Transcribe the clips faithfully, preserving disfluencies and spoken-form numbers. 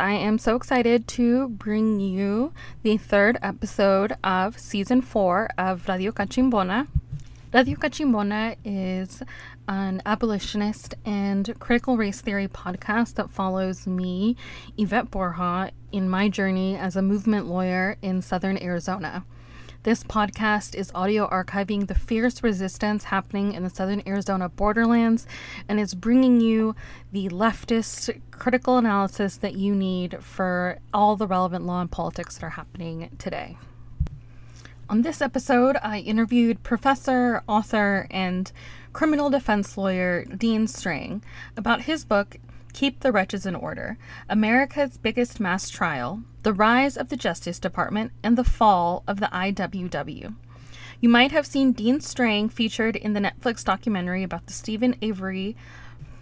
I am so excited to bring you the third episode of season four of Radio Cachimbona. Radio Cachimbona is an abolitionist and critical race theory podcast that follows me, Yvette Borja, in my journey as a movement lawyer in southern Arizona. This podcast is audio archiving the fierce resistance happening in the southern Arizona borderlands and is bringing you the leftist critical analysis that you need for all the relevant law and politics that are happening today. On this episode, I interviewed professor, author, and criminal defense lawyer Dean Strang about his book, Keep the Wretches in Order, America's Biggest Mass Trial, The Rise of the Justice Department, and the Fall of the I W W. You might have seen Dean Strang featured in the Netflix documentary about the Stephen Avery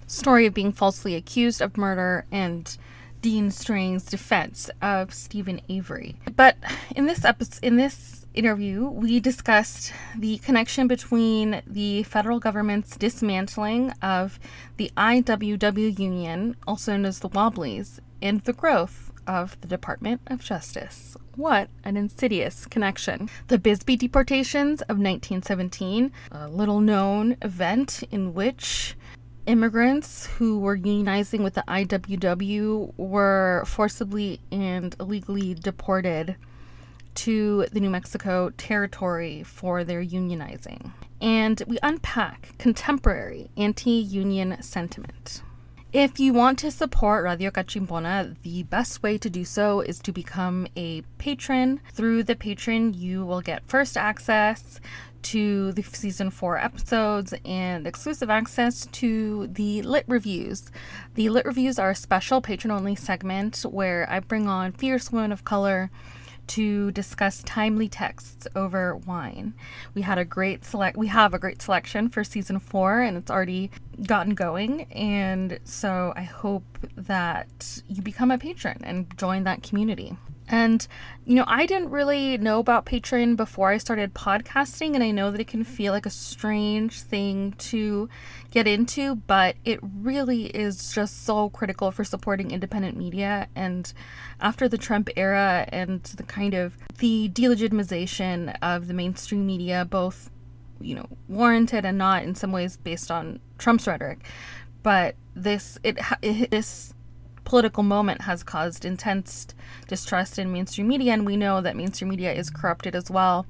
story of being falsely accused of murder and Dean Strang's defense of Stephen Avery. But in this episode, in this interview, we discussed the connection between the federal government's dismantling of the I W W Union, also known as the Wobblies, and the growth of the Department of Justice. What an insidious connection. The Bisbee deportations of nineteen seventeen, a little known event in which immigrants who were unionizing with the I W W were forcibly and illegally deported to the New Mexico territory for their unionizing. And we unpack contemporary anti-union sentiment. If you want to support Radio Cachimbona, the best way to do so is to become a patron. Through the patron, you will get first access to the season four episodes and exclusive access to the Lit Reviews. The Lit Reviews are a special patron-only segment where I bring on fierce women of color to discuss timely texts over wine. We had a great select. We have a great selection for season four, and it's already gotten going. And so I hope that you become a patron and join that community. And you know, I didn't really know about Patreon before I started podcasting, and I know that it can feel like a strange thing to get into, but it really is just so critical for supporting independent media. And after the Trump era and the kind of the delegitimization of the mainstream media, both, you know, warranted and not in some ways based on Trump's rhetoric, but this it, it this political moment has caused intense distrust in mainstream media, and we know that mainstream media is corrupted as well,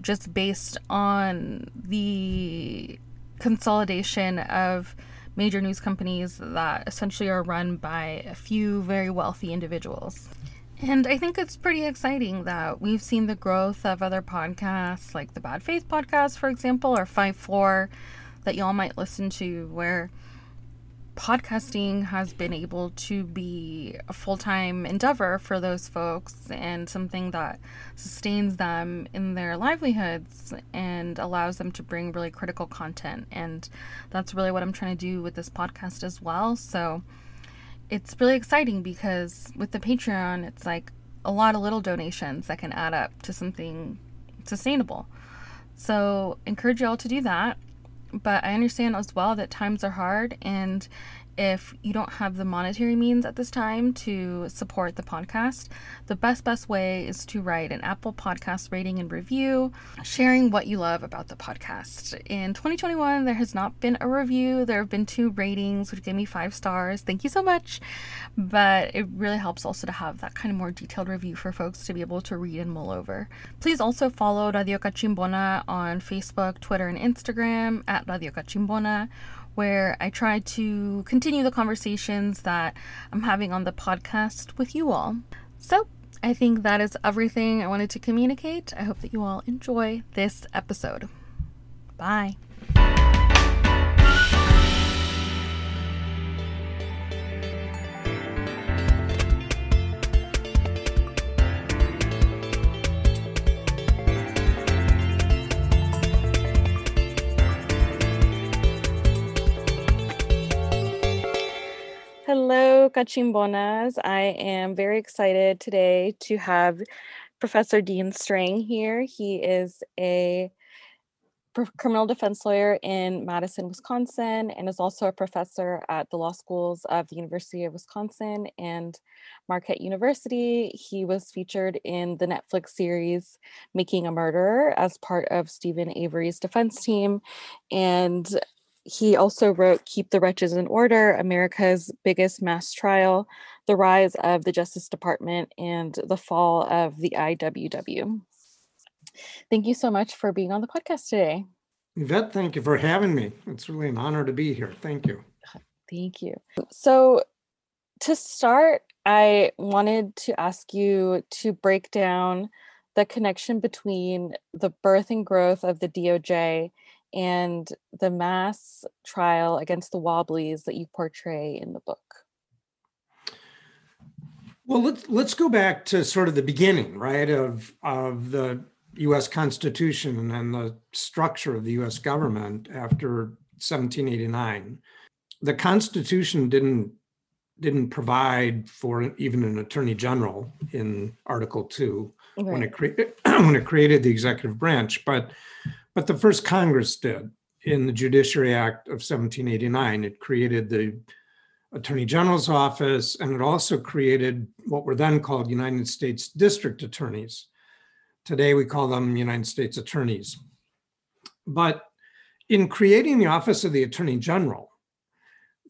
just based on the consolidation of major news companies that essentially are run by a few very wealthy individuals. And I think it's pretty exciting that we've seen the growth of other podcasts, like the Bad Faith podcast, for example, or five four, that y'all might listen to, where podcasting has been able to be a full-time endeavor for those folks and something that sustains them in their livelihoods and allows them to bring really critical content. And that's really what I'm trying to do with this podcast as well. So it's really exciting because with the Patreon, it's like a lot of little donations that can add up to something sustainable. So encourage y'all to do that. But I understand as well that times are hard, and if you don't have the monetary means at this time to support the podcast, the best, best way is to write an Apple Podcast rating and review, sharing what you love about the podcast. In twenty twenty-one, there has not been a review. There have been two ratings, which gave me five stars. Thank you so much. But it really helps also to have that kind of more detailed review for folks to be able to read and mull over. Please also follow Radio Cachimbona on Facebook, Twitter, and Instagram at Radio Cachimbona, where I try to continue the conversations that I'm having on the podcast with you all. So I think that is everything I wanted to communicate. I hope that you all enjoy this episode. Bye. Hello, Cachimbonas. I am very excited today to have Professor Dean Strang here. He is a criminal defense lawyer in Madison, Wisconsin, and is also a professor at the law schools of the University of Wisconsin and Marquette University. He was featured in the Netflix series Making a Murderer as part of Stephen Avery's defense team. And he also wrote Keep the Wretches in Order, America's Biggest Mass Trial, The Rise of the Justice Department, and The Fall of the I W W. Thank you so much for being on the podcast today. Yvette, thank you for having me. It's really an honor to be here. Thank you. Thank you. So to start, I wanted to ask you to break down the connection between the birth and growth of the D O J and the mass trial against the Wobblies that you portray in the book. Well, let's let's go back to sort of the beginning, right, of, of the U S Constitution and the structure of the U S government after seventeen eighty-nine. The Constitution didn't, didn't provide for even an attorney general in Article two right. when it cre- when it created the executive branch, but But the first Congress did in the Judiciary Act of seventeen eighty-nine. It created the Attorney General's office, and it also created what were then called United States District Attorneys. Today we call them United States Attorneys. But in creating the office of the Attorney General,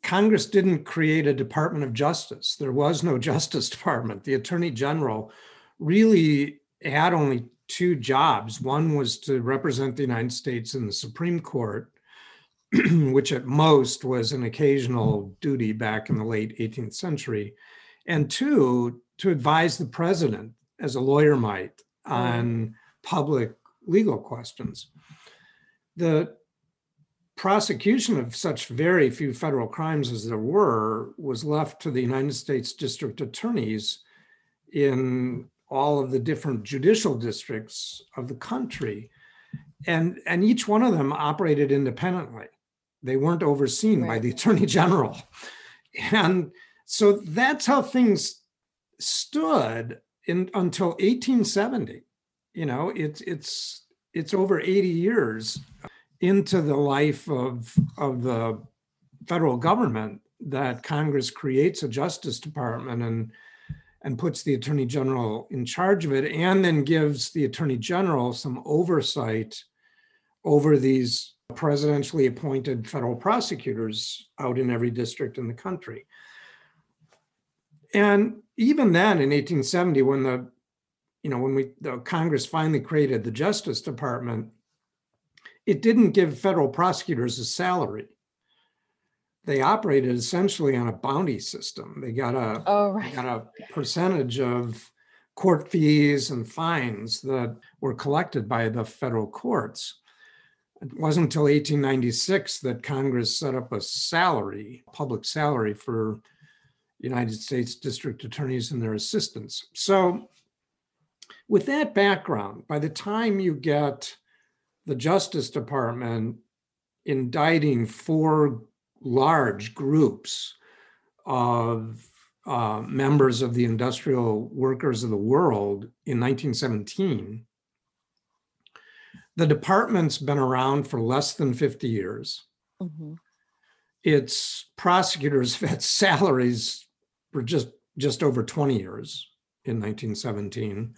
Congress didn't create a Department of Justice. There was no Justice Department. The Attorney General really had only two jobs. One was to represent the United States in the Supreme Court, which at most was an occasional duty back in the late eighteenth century, and two, to advise the president, as a lawyer might, on public legal questions. The prosecution of such very few federal crimes as there were was left to the United States District Attorneys in all of the different judicial districts of the country. And, and each one of them operated independently. They weren't overseen right. by the Attorney General. And so that's how things stood in, until eighteen seventy. You know, it's it's it's over eighty years into the life of, of the federal government that Congress creates a Justice Department and and puts the Attorney General in charge of it, and then gives the Attorney General some oversight over these presidentially appointed federal prosecutors out in every district in the country. And even then, in eighteen seventy, when the, you know, when we the Congress finally created the Justice Department, it didn't give federal prosecutors a salary. They operated essentially on a bounty system. They got a, oh, right. got a percentage of court fees and fines that were collected by the federal courts. It wasn't until eighteen ninety-six that Congress set up a salary, public salary for United States District Attorneys and their assistants. So with that background, by the time you get the Justice Department indicting four large groups of uh, members of the industrial workers of the world in nineteen seventeen. The department's been around for less than fifty years. Mm-hmm. Its prosecutors had salaries for just, just over twenty years in nineteen seventeen.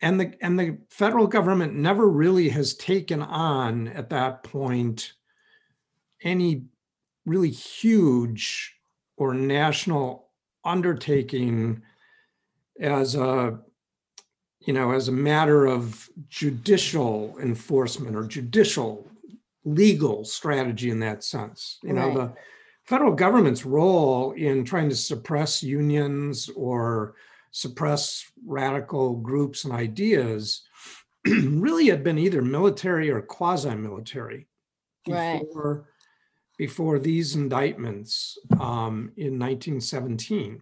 And the, and the federal government never really has taken on, at that point, any really huge or national undertaking as a, you know, as a matter of judicial enforcement or judicial legal strategy in that sense. You right. know, the federal government's role in trying to suppress unions or suppress radical groups and ideas really had been either military or quasi-military before right. before these indictments um, in nineteen seventeen.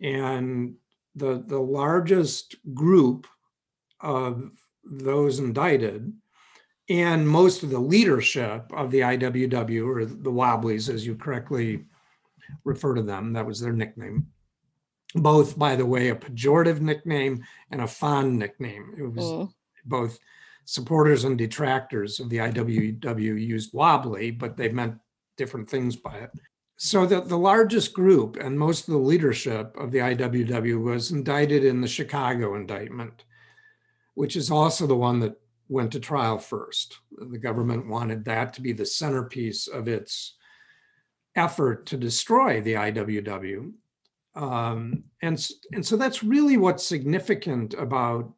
And the, the largest group of those indicted and most of the leadership of the I W W, or the Wobblies, as you correctly refer to them, that was their nickname. Both, by the way, a pejorative nickname and a fond nickname. It was mm. both supporters and detractors of the I W W used wobbly, but they meant different things by it. So the, the largest group and most of the leadership of the I W W was indicted in the Chicago indictment, which is also the one that went to trial first. The government wanted that to be the centerpiece of its effort to destroy the I W W. Um, and, and so that's really what's significant about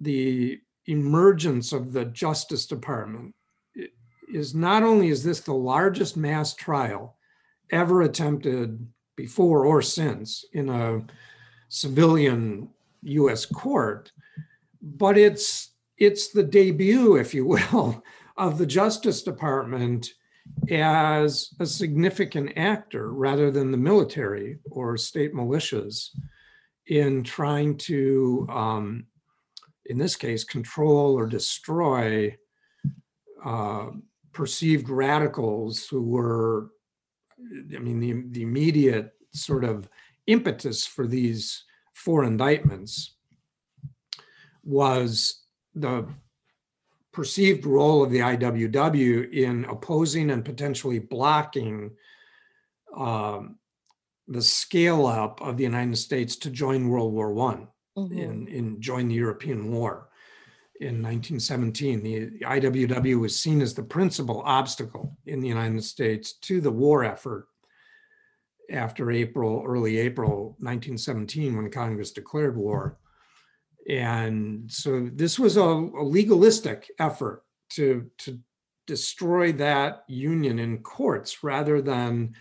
the emergence of the Justice Department. It is not only is this the largest mass trial ever attempted before or since in a civilian U S court, but it's it's the debut, if you will, of the Justice Department as a significant actor rather than the military or state militias in trying to, um, in this case, control or destroy uh, perceived radicals who were, I mean, the, the immediate sort of impetus for these four indictments was the perceived role of the I W W in opposing and potentially blocking um, the scale up of the United States to join World War One, mm-hmm. in, in join the European War in nineteen seventeen. The, the I W W was seen as the principal obstacle in the United States to the war effort after April, early April nineteen seventeen, when Congress declared war. And so this was a, a legalistic effort to, to destroy that union in courts rather than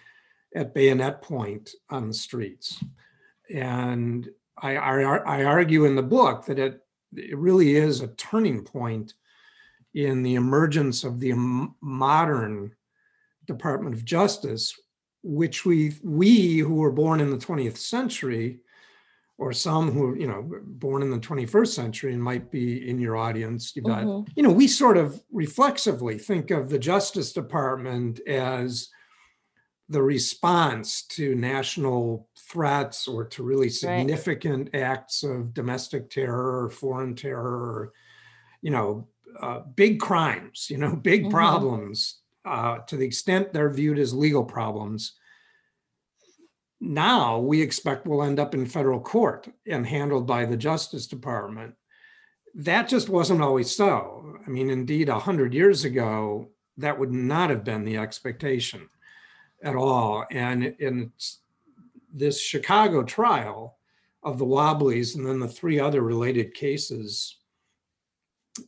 at bayonet point on the streets. And I, I, I argue in the book that it, it really is a turning point in the emergence of the modern Department of Justice, which we, we who were born in the twentieth century, or some who, you know, born in the twenty-first century and might be in your audience, Yvette, mm-hmm. you know, we sort of reflexively think of the Justice Department as the response to national threats or to really significant right. acts of domestic terror or foreign terror, you know, uh, big crimes, you know, big mm-hmm. problems uh, to the extent they're viewed as legal problems. Now we expect we'll end up in federal court and handled by the Justice Department. That just wasn't always so. I mean, indeed, one hundred years ago, that would not have been the expectation at all. And in this Chicago trial of the Wobblies and then the three other related cases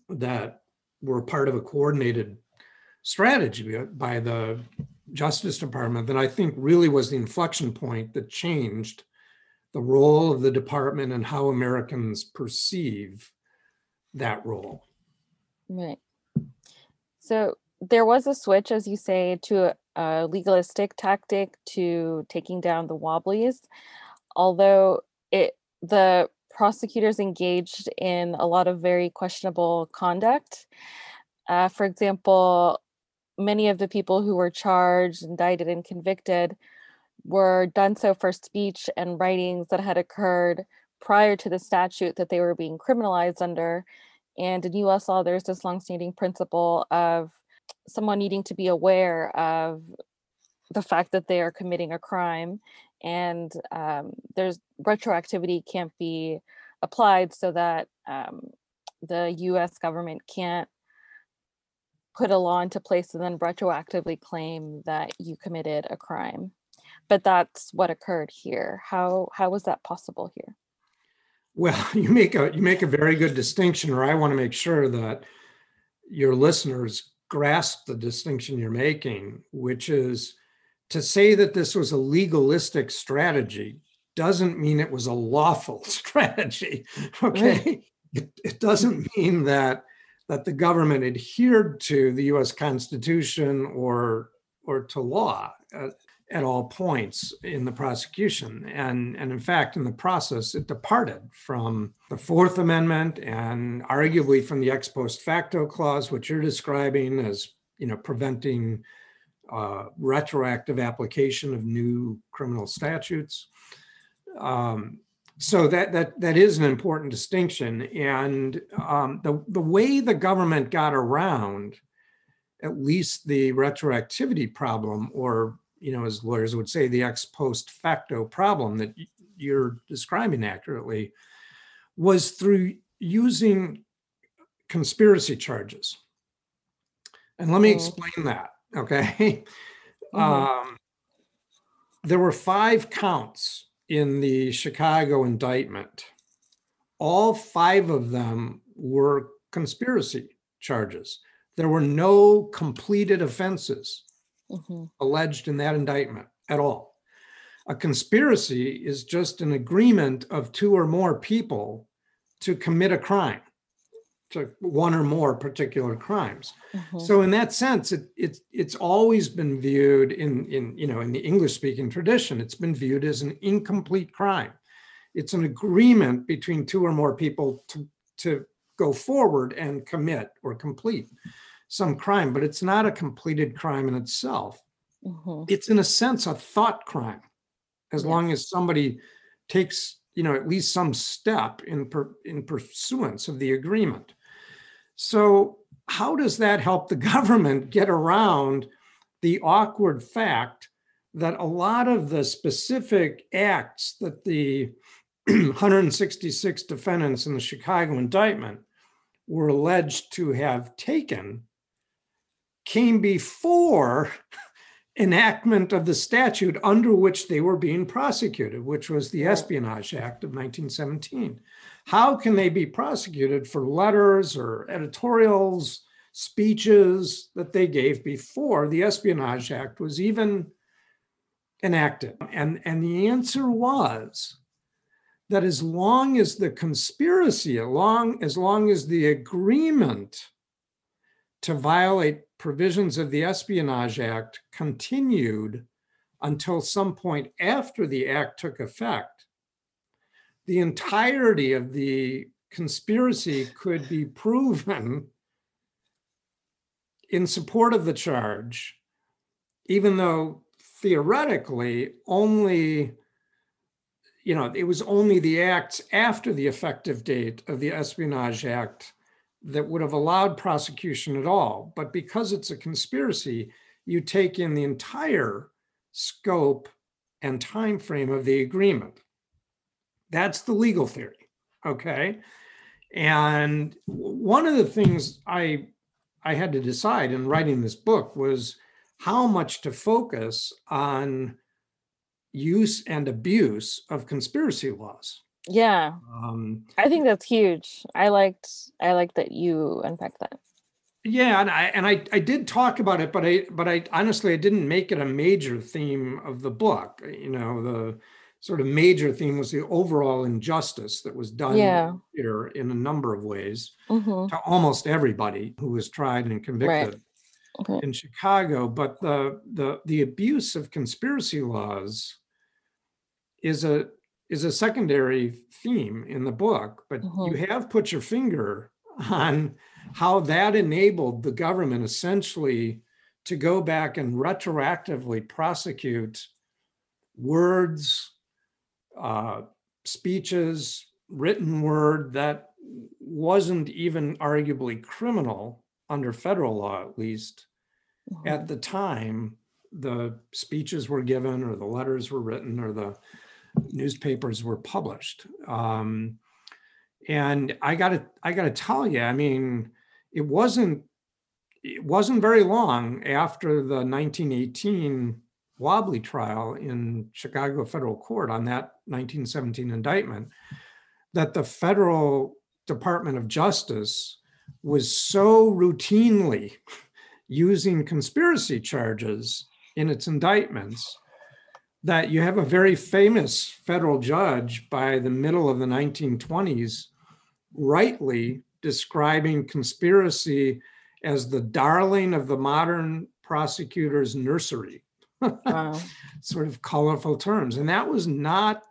that were part of a coordinated strategy by the Justice Department that I think really was the inflection point that changed the role of the department and how Americans perceive that role. Right. So there was a switch, as you say, to a legalistic tactic to taking down the Wobblies, although it the prosecutors engaged in a lot of very questionable conduct. Uh, for example, many of the people who were charged, indicted, and convicted were done so for speech and writings that had occurred prior to the statute that they were being criminalized under. And in U S law, there's this longstanding principle of someone needing to be aware of the fact that they are committing a crime, and um, there's retroactivity can't be applied so that um, the U S government can't put a law into place and then retroactively claim that you committed a crime. But that's what occurred here. How how was that possible here? Well, you make a you make a very good distinction, or I want to make sure that your listeners grasp the distinction you're making, which is to say that this was a legalistic strategy doesn't mean it was a lawful strategy. Okay. Right. It, it doesn't mean that that the government adhered to the U S Constitution or or to law at, at all points in the prosecution. And, and in fact, in the process, it departed from the Fourth Amendment and arguably from the ex post facto clause, which you're describing as, you know, preventing uh, retroactive application of new criminal statutes. Um, So that that that is an important distinction. And um, the, the way the government got around at least the retroactivity problem, or, you know, as lawyers would say, the ex post facto problem that you're describing accurately, was through using conspiracy charges. And let me explain that, okay? Mm-hmm. Um, there were five counts in the Chicago indictment. All five of them were conspiracy charges. There were no completed offenses mm-hmm. alleged in that indictment at all. A conspiracy is just an agreement of two or more people to commit a crime, to one or more particular crimes. Mm-hmm. So in that sense, it, it, it's always been viewed in, in, you know, in the English-speaking tradition, it's been viewed as an incomplete crime. It's an agreement between two or more people to, to go forward and commit or complete some crime, but it's not a completed crime in itself. Mm-hmm. It's in a sense a thought crime, as yeah. long as somebody takes, you know, at least some step in, per, in pursuance of the agreement. So how does that help the government get around the awkward fact that a lot of the specific acts that the one hundred sixty-six defendants in the Chicago indictment were alleged to have taken came before enactment of the statute under which they were being prosecuted, which was the Espionage Act of nineteen seventeen. How can they be prosecuted for letters or editorials, speeches that they gave before the Espionage Act was even enacted? And, and the answer was that as long as the conspiracy, along, as long as the agreement to violate provisions of the Espionage Act continued until some point after the act took effect, the entirety of the conspiracy could be proven in support of the charge, even though theoretically only, you know, it was only the acts after the effective date of the Espionage Act that would have allowed prosecution at all. But because it's a conspiracy, you take in the entire scope and time frame of the agreement. That's the legal theory, okay? And one of the things I, I had to decide in writing this book was how much to focus on use and abuse of conspiracy laws. Yeah, um, I think that's huge. I liked, I liked that you unpacked that. Yeah, and I and I, I did talk about it, but I but I honestly I didn't make it a major theme of the book. You know, the sort of major theme was the overall injustice that was done yeah. here in a number of ways mm-hmm. to almost everybody who was tried and convicted right. okay. in Chicago. But the the the abuse of conspiracy laws is a is a secondary theme in the book, but mm-hmm. you have put your finger on how that enabled the government essentially to go back and retroactively prosecute words, uh, speeches, written word that wasn't even arguably criminal under federal law, at least mm-hmm. at the time the speeches were given or the letters were written or the newspapers were published. Um, and I gotta, I gotta tell you, I mean, it wasn't, it wasn't very long after the nineteen eighteen Wobblies trial in Chicago federal court on that nineteen seventeen indictment that the federal Department of Justice was so routinely using conspiracy charges in its indictments that you have a very famous federal judge by the middle of the nineteen twenties rightly describing conspiracy as the darling of the modern prosecutor's nursery. Wow. Sort of colorful terms. And that was not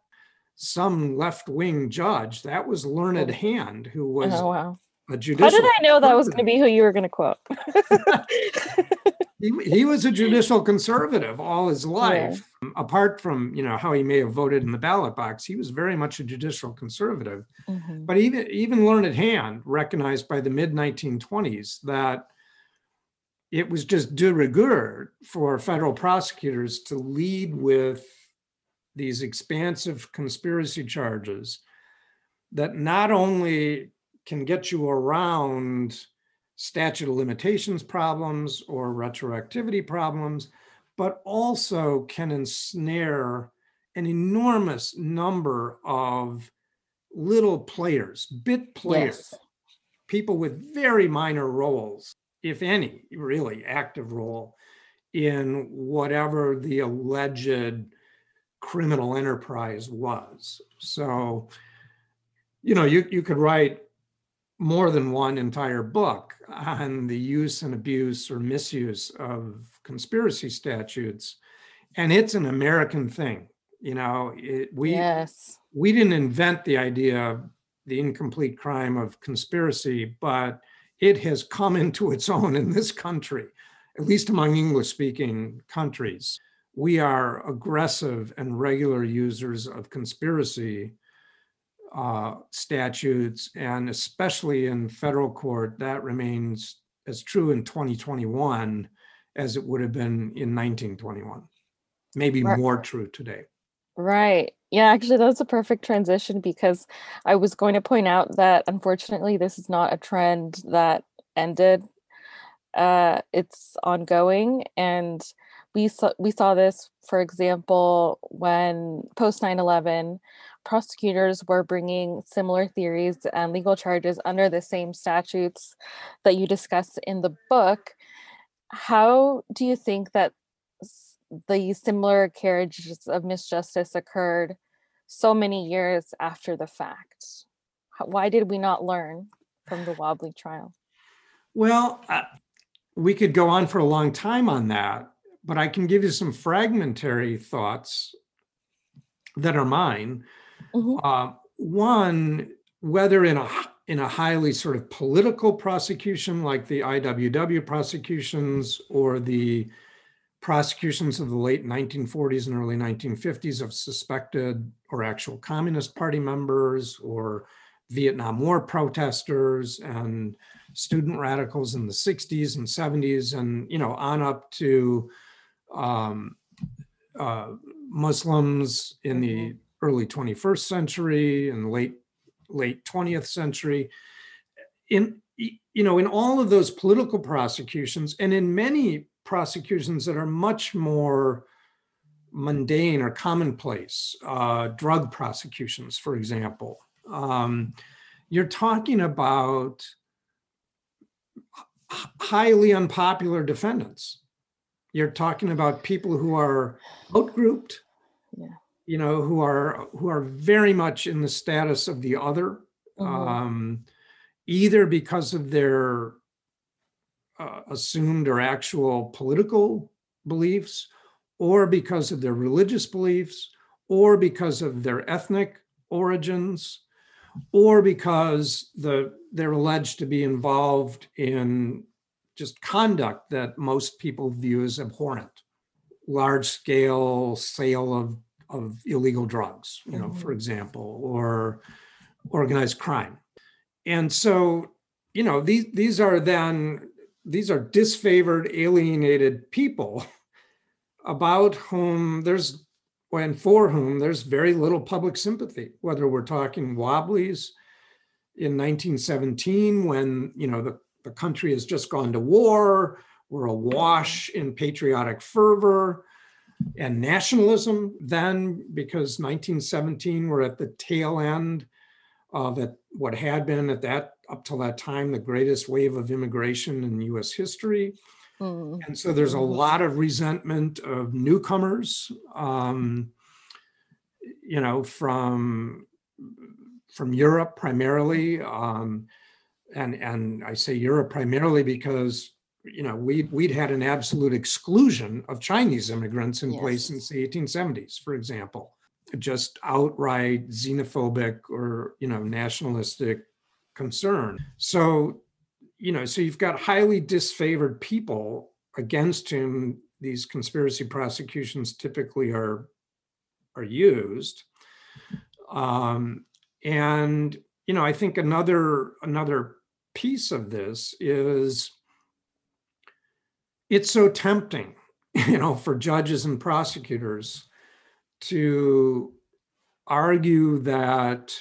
some left-wing judge. That was Learned Hand, who was oh, wow. a judicial. How did I know that was going to be who you were going to quote? He, he was a judicial conservative all his life. Yeah. Apart from, you know, how he may have voted in the ballot box, he was very much a judicial conservative. Mm-hmm. But even, even Learned Hand recognized by the mid nineteen twenties that it was just de rigueur for federal prosecutors to lead with these expansive conspiracy charges that not only can get you around statute of limitations problems or retroactivity problems, but also can ensnare an enormous number of little players, bit players, yes. people with very minor roles, if any really active role in whatever the alleged criminal enterprise was. So, you know, you, you could write more than one entire book on the use and abuse or misuse of conspiracy statutes. And it's an American thing. You know, it, we, yes. we didn't invent the idea of the incomplete crime of conspiracy, but it has come into its own in this country, at least among English-speaking countries. We are aggressive and regular users of conspiracy uh, statutes, and especially in federal court, that remains as true in twenty twenty-one as it would have been in nineteen twenty-one, maybe right. more true today. Right. Yeah, actually, that's a perfect transition, because I was going to point out that, unfortunately, this is not a trend that ended. Uh, it's ongoing. And we saw, we saw this, for example, when post nine eleven, prosecutors were bringing similar theories and legal charges under the same statutes that you discuss in the book. How do you think that the similar carriages of misjustice occurred so many years after the fact? Why did we not learn from the Wobbly trial? Well, uh, we could go on for a long time on that, but I can give you some fragmentary thoughts that are mine. Mm-hmm. Uh, one, whether in a in a highly sort of political prosecution like the I W W prosecutions or the prosecutions of the late nineteen forties and early nineteen fifties of suspected or actual Communist Party members or Vietnam War protesters and student radicals in the sixties and seventies, and, you know, on up to um, uh, Muslims in the early twenty-first century and late late twentieth century. In, you know, in all of those political prosecutions, and in many prosecutions that are much more mundane or commonplace, uh, drug prosecutions, for example. Um, you're talking about highly unpopular defendants. You're talking about people who are outgrouped, yeah. you know, who are who are very much in the status of the other, mm-hmm. um, either because of their Uh, assumed or actual political beliefs, or because of their religious beliefs, or because of their ethnic origins, or because the they're alleged to be involved in just conduct that most people view as abhorrent. Large-scale sale of, of illegal drugs, you know, mm-hmm. for example, or organized crime. And so, you know, these these are then These are disfavored, alienated people about whom there's, and for whom there's very little public sympathy, whether we're talking Wobblies in nineteen seventeen, when, you know, the, the country has just gone to war, we're awash in patriotic fervor and nationalism then, because nineteen seventeen, we're at the tail end of it, what had been at that up till that time, the greatest wave of immigration in U S history. Mm. And so there's a lot of resentment of newcomers, um, you know, from, from Europe primarily. Um, and, and I say Europe primarily because, you know, we, we'd had an absolute exclusion of Chinese immigrants in yes. place since the eighteen seventies, for example, just outright xenophobic or, you know, nationalistic concern. So, you know, so you've got highly disfavored people against whom these conspiracy prosecutions typically are, are used. Um, and, you know, I think another, another piece of this is it's so tempting, you know, for judges and prosecutors to argue that,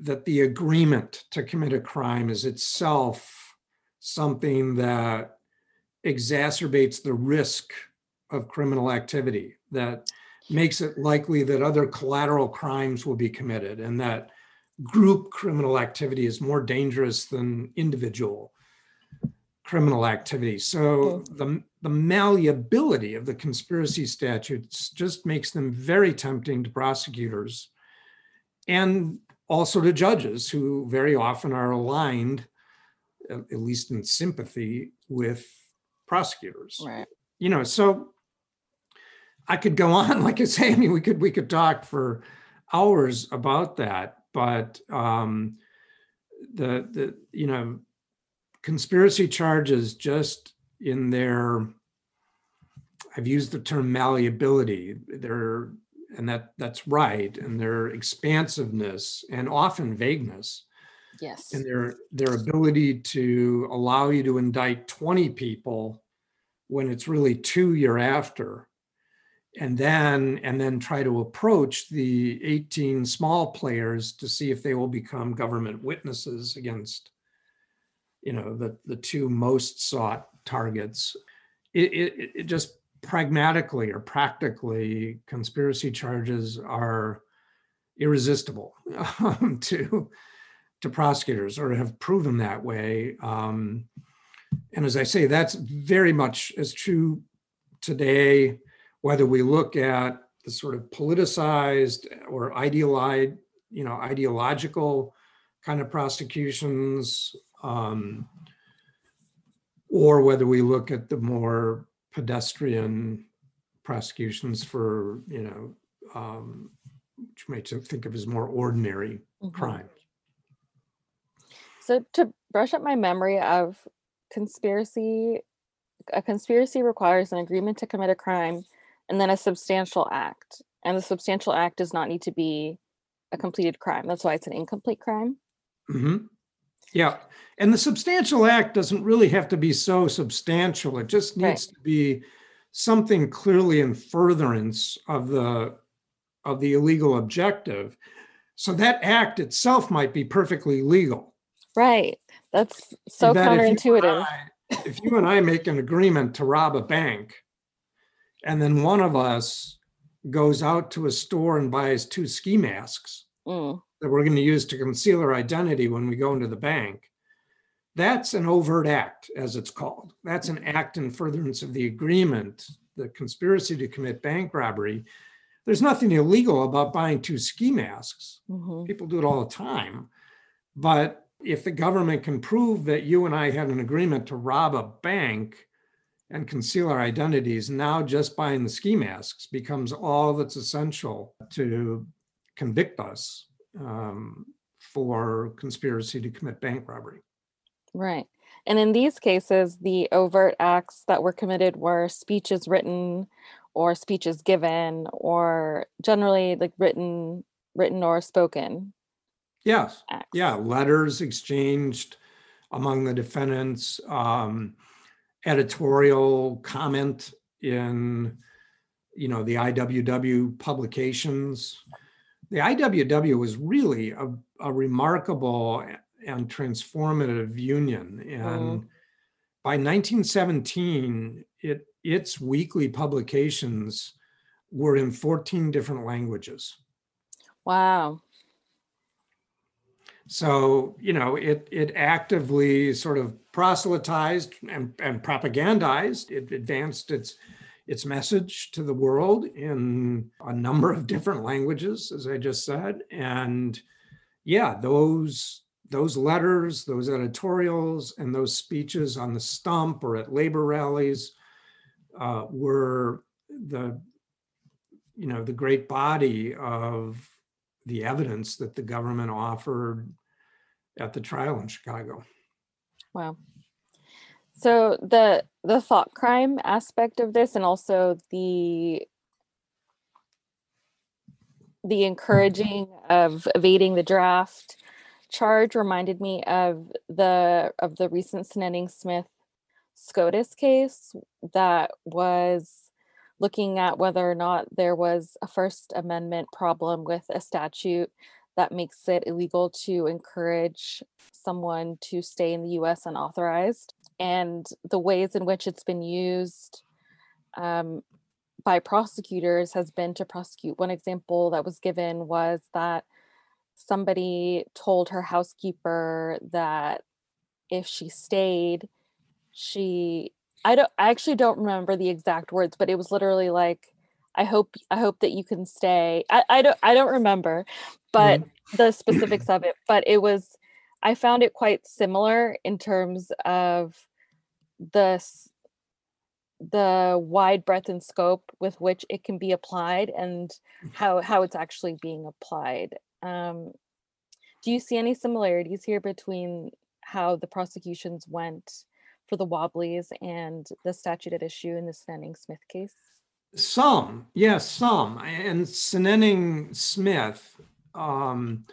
that the agreement to commit a crime is itself something that exacerbates the risk of criminal activity, that makes it likely that other collateral crimes will be committed, and that group criminal activity is more dangerous than individual criminal activity. So the, the malleability of the conspiracy statutes just makes them very tempting to prosecutors and also to judges, who very often are aligned, at least in sympathy, with prosecutors. Right. You know, so I could go on, like I say, I mean, we could we could talk for hours about that, but um, the the you know, conspiracy charges, just in their, I've used the term malleability, their, and that that's right, and their expansiveness and often vagueness. Yes. And their their ability to allow you to indict twenty people when it's really two you're after, and then and then try to approach the eighteen small players to see if they will become government witnesses against, you know, the, the two most sought targets. It, it, it just pragmatically or practically, conspiracy charges are irresistible um, to to prosecutors, or have proven that way. Um, and as I say, that's very much as true today, whether we look at the sort of politicized or idealized, you know, ideological kind of prosecutions, um, or whether we look at the more pedestrian prosecutions for, you know, um, which we may think of as more ordinary mm-hmm. crimes. So to brush up my memory of conspiracy, a conspiracy requires an agreement to commit a crime and then a substantial act. And the substantial act does not need to be a completed crime. That's why it's an incomplete crime. Mm-hmm. Yeah. And the substantial act doesn't really have to be so substantial. It just needs right. to be something clearly in furtherance of the, of the illegal objective. So that act itself might be perfectly legal. Right. That's so that counterintuitive. If you, I, if you and I make an agreement to rob a bank, and then one of us goes out to a store and buys two ski masks mm. that we're going to use to conceal our identity when we go into the bank, that's an overt act, as it's called. That's an act in furtherance of the agreement, the conspiracy to commit bank robbery. There's nothing illegal about buying two ski masks. Mm-hmm. People do it all the time. But if the government can prove that you and I had an agreement to rob a bank and conceal our identities, now just buying the ski masks becomes all that's essential to convict us um, for conspiracy to commit bank robbery. Right. And in these cases, the overt acts that were committed were speeches written or speeches given, or generally like written, written or spoken. Yes. Yeah. Letters exchanged among the defendants, um, editorial comment in, you know, the I W W publications. The I W W was really a, a remarkable and transformative union. And mm. by nineteen seventeen, it its weekly publications were in fourteen different languages. Wow. So, you know, it it actively sort of proselytized and, and propagandized. It advanced its its message to the world in a number of different languages, as I just said. And yeah, those those letters, those editorials, and those speeches on the stump or at labor rallies uh, were the, you know, the great body of the evidence that the government offered at the trial in Chicago. Wow. So the the thought crime aspect of this, and also the the encouraging of evading the draft charge, reminded me of the of the recent Sineneng-Smith SCOTUS case that was looking at whether or not there was a First Amendment problem with a statute that makes it illegal to encourage someone to stay in the U S unauthorized, and the ways in which it's been used um, by prosecutors has been to prosecute. One example that was given was that somebody told her housekeeper that if she stayed, she, I don't, I actually don't remember the exact words, but it was literally like, I hope, I hope that you can stay. I, I don't, I don't remember, but mm-hmm. the specifics of it, but it was, I found it quite similar in terms of the, the wide breadth and scope with which it can be applied and how, how it's actually being applied. Um, do you see any similarities here between how the prosecutions went for the Wobblies and the statute at issue in the Sineneng-Smith case? Some, yes, some. And Sineneng-Smith um,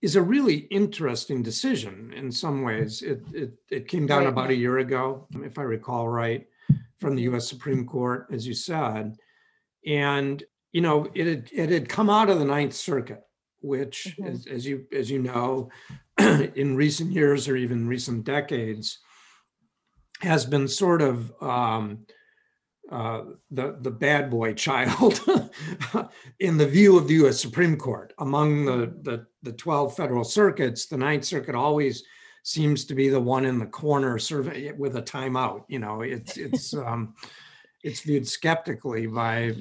is a really interesting decision in some ways. It, it, it came down right. about a year ago, if I recall right, from the U S Supreme Court, as you said. And, you know, it had, it had come out of the Ninth Circuit, which, mm-hmm. as, as you as you know, in recent years or even recent decades, has been sort of um, uh, the, the bad boy child in the view of the U S Supreme Court. Among the, the, the twelve federal circuits, the Ninth Circuit always seems to be the one in the corner survey with a timeout. You know, it's, it's, um, it's viewed skeptically by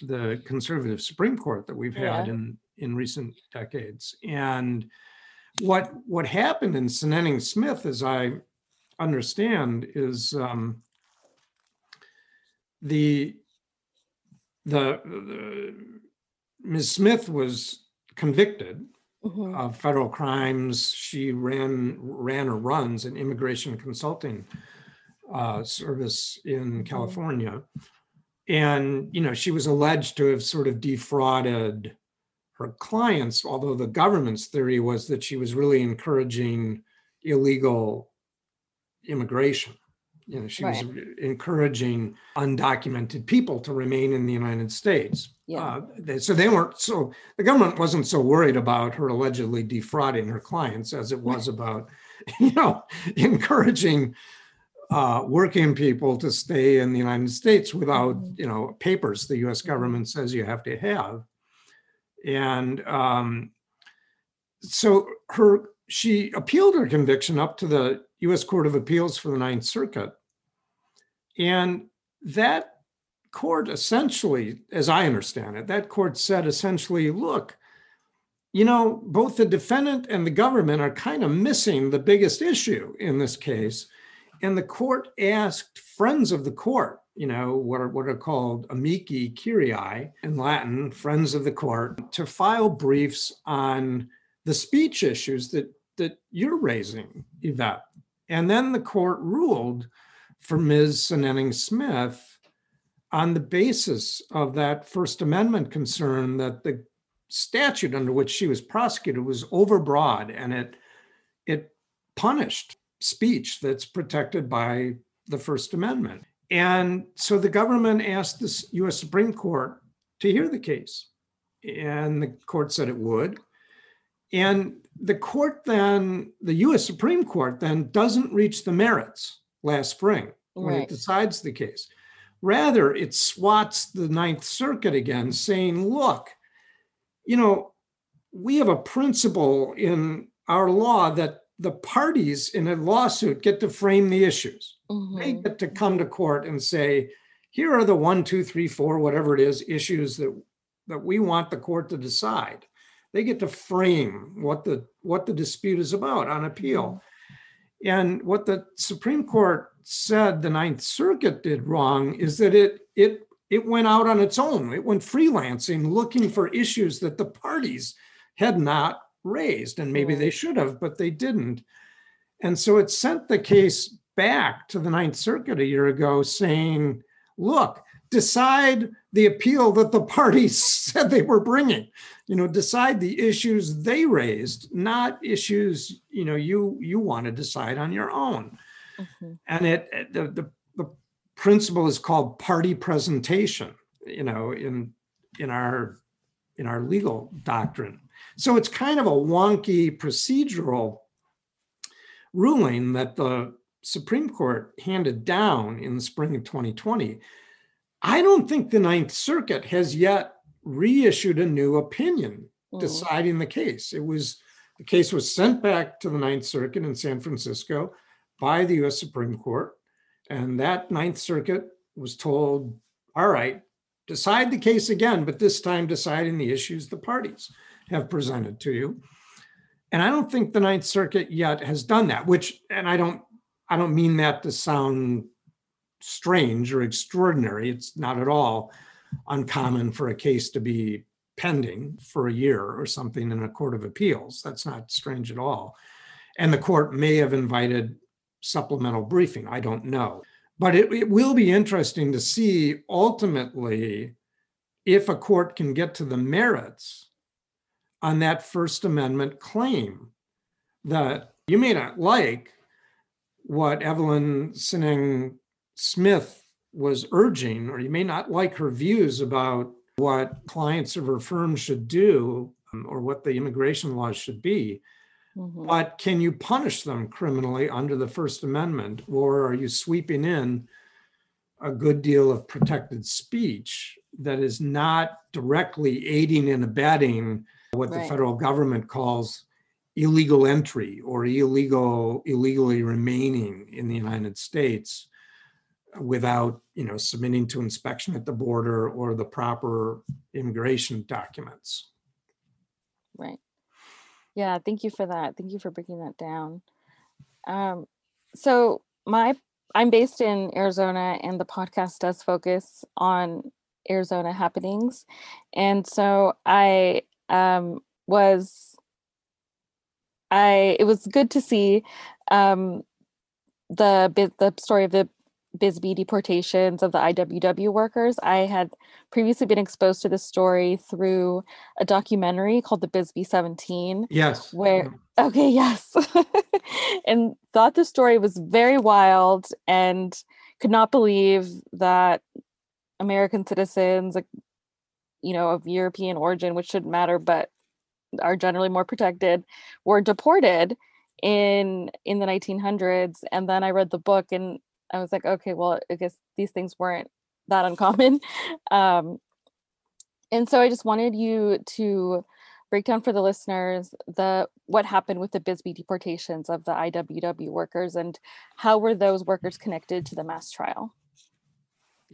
the conservative Supreme Court that we've had yeah. in, in recent decades. And what, what happened in Sineneng-Smith, as I understand, is um, the, the the Miz Smith was convicted mm-hmm. of federal crimes. She ran ran or runs an immigration consulting uh, service in California, mm-hmm. and you know she was alleged to have sort of defrauded her clients. Although the government's theory was that she was really encouraging illegal immigration. You know, she right. was encouraging undocumented people to remain in the United States. Yeah. Uh, they, so they weren't so the government wasn't so worried about her allegedly defrauding her clients as it was right. about, you know, encouraging uh, working people to stay in the United States without, mm-hmm. you know, papers the U S government says you have to have. And um, so her she appealed her conviction up to the U S Court of Appeals for the Ninth Circuit. And that court essentially, as I understand it, that court said essentially, look, you know, both the defendant and the government are kind of missing the biggest issue in this case. And the court asked friends of the court, you know, what are, what are called amici curiae in Latin, friends of the court, to file briefs on the speech issues that, that you're raising, Yvette. And then the court ruled for Miz Sineneng-Smith on the basis of that First Amendment concern that the statute under which she was prosecuted was overbroad and it, it punished speech that's protected by the First Amendment. And so the government asked the U S Supreme Court to hear the case. And the court said it would. And the court then, the U S Supreme Court then doesn't reach the merits last spring when right. it decides the case. Rather, it swats the Ninth Circuit again, saying, look, you know, we have a principle in our law that the parties in a lawsuit get to frame the issues. Mm-hmm. They get to come to court and say, here are the one, two, three, four, whatever it is, issues that, that we want the court to decide. They get to frame what the what the dispute is about on appeal. And what the Supreme Court said the Ninth Circuit did wrong is that it it it went out on its own. It went freelancing, looking for issues that the parties had not raised. And maybe they should have, but they didn't. And so it sent the case back to the Ninth Circuit a year ago saying, look, decide the appeal that the parties said they were bringing, you know, decide the issues they raised, not issues, you know, you, you want to decide on your own. Mm-hmm. And it, the, the, the principle is called party presentation, you know, in, in our, in our legal doctrine. So it's kind of a wonky procedural ruling that the Supreme Court handed down in the spring of twenty twenty. I don't think the Ninth Circuit has yet reissued a new opinion mm. deciding the case. It was, the case was sent back to the Ninth Circuit in San Francisco by the U S Supreme Court. And that Ninth Circuit was told, all right, decide the case again, but this time deciding the issues the parties have presented to you. And I don't think the Ninth Circuit yet has done that, which, and I don't, I don't mean that to sound strange or extraordinary. It's not at all uncommon for a case to be pending for a year or something in a court of appeals. That's not strange at all. And the court may have invited supplemental briefing. I don't know. But it, it will be interesting to see ultimately if a court can get to the merits on that First Amendment claim that you may not like what Evelyn Sineneng-Smith was urging, or you may not like her views about what clients of her firm should do or what the immigration laws should be, mm-hmm. but can you punish them criminally under the First Amendment, or are you sweeping in a good deal of protected speech that is not directly aiding and abetting what right. the federal government calls illegal entry or illegal illegally remaining in the United States without, you know, submitting to inspection at the border or the proper immigration documents. Right. Yeah, thank you for that. Thank you for breaking that down. Um, so my I'm based in Arizona, and the podcast does focus on Arizona happenings. And so I um, was I, it was good to see um, the the story of the Bisbee deportations of the I W W workers. I had previously been exposed to this story through a documentary called the Bisbee seventeen. Yes. Where, okay, yes. And thought the story was very wild and could not believe that American citizens, you know, of European origin, which shouldn't matter, but are generally more protected, were deported in in the nineteen hundreds. And then I read the book and I was like, okay, well, I guess these things weren't that uncommon. Um, and so I just wanted you to break down for the listeners the what happened with the Bisbee deportations of the I W W workers and how were those workers connected to the mass trial?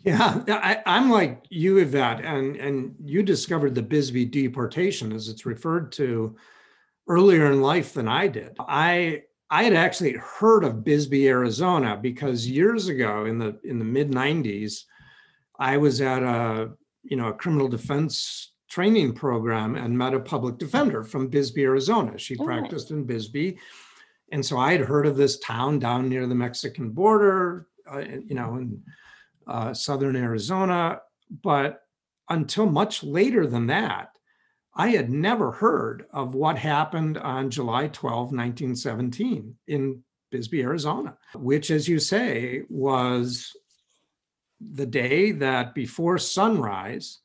Yeah, I, I'm like you, Yvette, and, and you discovered the Bisbee deportation, as it's referred to, earlier in life than I did. I I had actually heard of Bisbee, Arizona, because years ago in the in the mid nineties, I was at a you know a criminal defense training program and met a public defender from Bisbee, Arizona. She practiced in Bisbee, and so I had heard of this town down near the Mexican border, uh, you know, and. Uh, Southern Arizona, but until much later than that, I had never heard of what happened on July twelfth, nineteen seventeen in Bisbee, Arizona, which, as you say, was the day that before sunrise,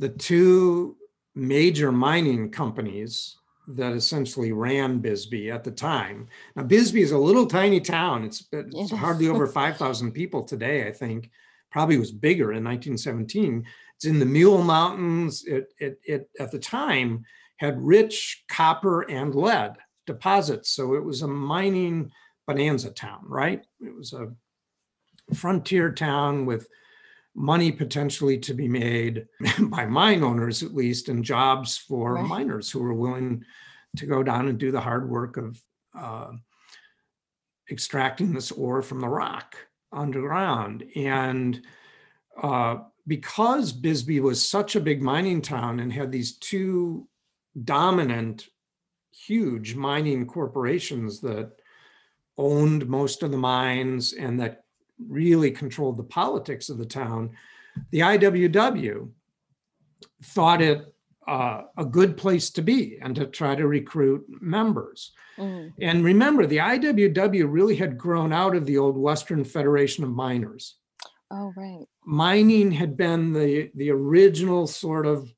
the two major mining companies that essentially ran Bisbee at the time. Now, Bisbee is a little tiny town. It's, it's yes. hardly over five thousand people today, I think. Probably was bigger in nineteen seventeen. It's in the Mule Mountains. It, it, it at the time had rich copper and lead deposits. So it was a mining bonanza town, right? It was a frontier town with money potentially to be made by mine owners, at least, and jobs for right. miners who were willing to go down and do the hard work of uh, extracting this ore from the rock underground. And uh, because Bisbee was such a big mining town and had these two dominant, huge mining corporations that owned most of the mines and that really controlled the politics of the town, the I W W thought it uh, a good place to be and to try to recruit members. Mm. And remember, the I W W really had grown out of the old Western Federation of Miners. Oh, right. Mining had been the, the original sort of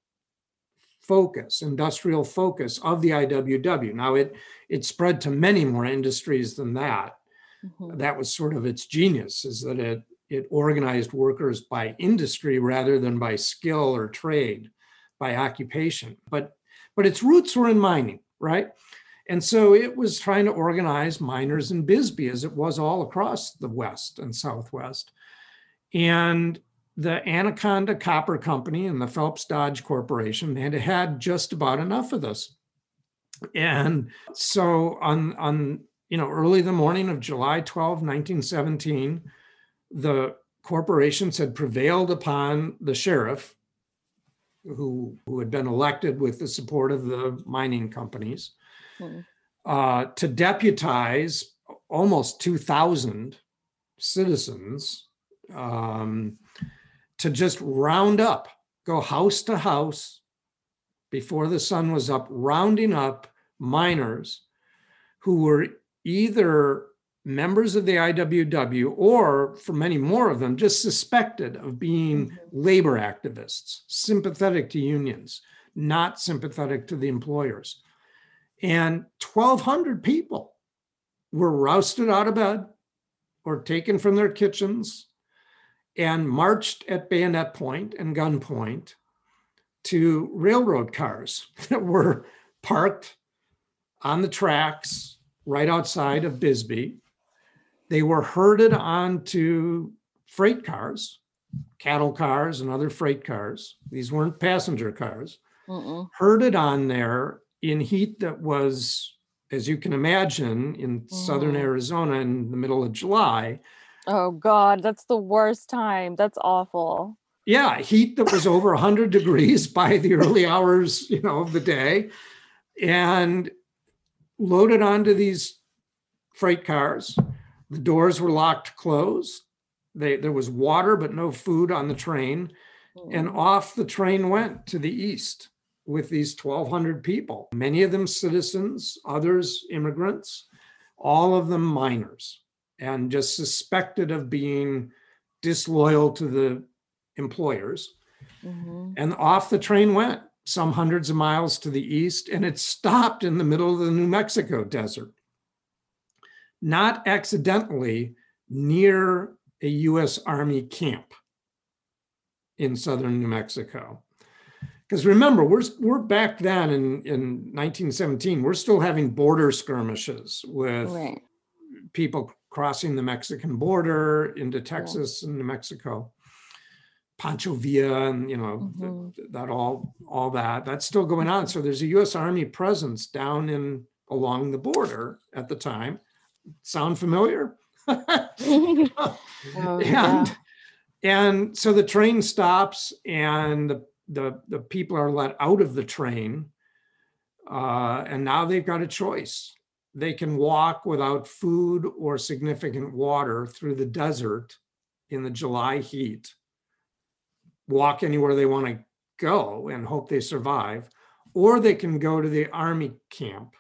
focus, industrial focus of the I W W. Now it, it spread to many more industries than that. Mm-hmm. That was sort of its genius, is that it, it organized workers by industry rather than by skill or trade, by occupation. But, but its roots were in mining, right? And so it was trying to organize miners in Bisbee, as it was all across the West and Southwest. And the Anaconda Copper Company and the Phelps Dodge Corporation had had just about enough of this. And so on, on you know, early the morning of July twelfth, nineteen seventeen, the corporations had prevailed upon the sheriff, who, who had been elected with the support of the mining companies, mm. uh, to deputize almost two thousand citizens um, to just round up, go house to house before the sun was up, rounding up miners who were either members of the I W W or, for many more of them, just suspected of being labor activists, sympathetic to unions, not sympathetic to the employers. And twelve hundred people were rousted out of bed or taken from their kitchens and marched at bayonet point and gunpoint to railroad cars that were parked on the tracks right outside of Bisbee. They were herded onto freight cars, cattle cars and other freight cars. These weren't passenger cars. Mm-mm. Herded on there in heat that was, as you can imagine, in mm. southern Arizona in the middle of July. Oh, God, that's the worst time. That's awful. Yeah, heat that was over one hundred degrees by the early hours, you know, of the day, and loaded onto these freight cars. The doors were locked closed. They, there was water, but no food on the train. Oh. And off the train went to the east with these twelve hundred people, many of them citizens, others immigrants, all of them miners, and just suspected of being disloyal to the employers. Mm-hmm. And off the train went, some hundreds of miles to the east, and it stopped in the middle of the New Mexico desert, not accidentally near a U S Army camp in southern New Mexico. Because remember, we're, we're back then in, in nineteen seventeen, we're still having border skirmishes with right. people crossing the Mexican border into Texas yeah. and New Mexico, Pancho Villa, and you know, mm-hmm. th- that all, all that, that's still going on. So there's a U S Army presence down in along the border at the time. Sound familiar? oh, and, yeah. and so the train stops and the, the, the people are let out of the train. Uh, and now they've got a choice. They can walk without food or significant water through the desert in the July heat, walk anywhere they want to go and hope they survive, or they can go to the army camp.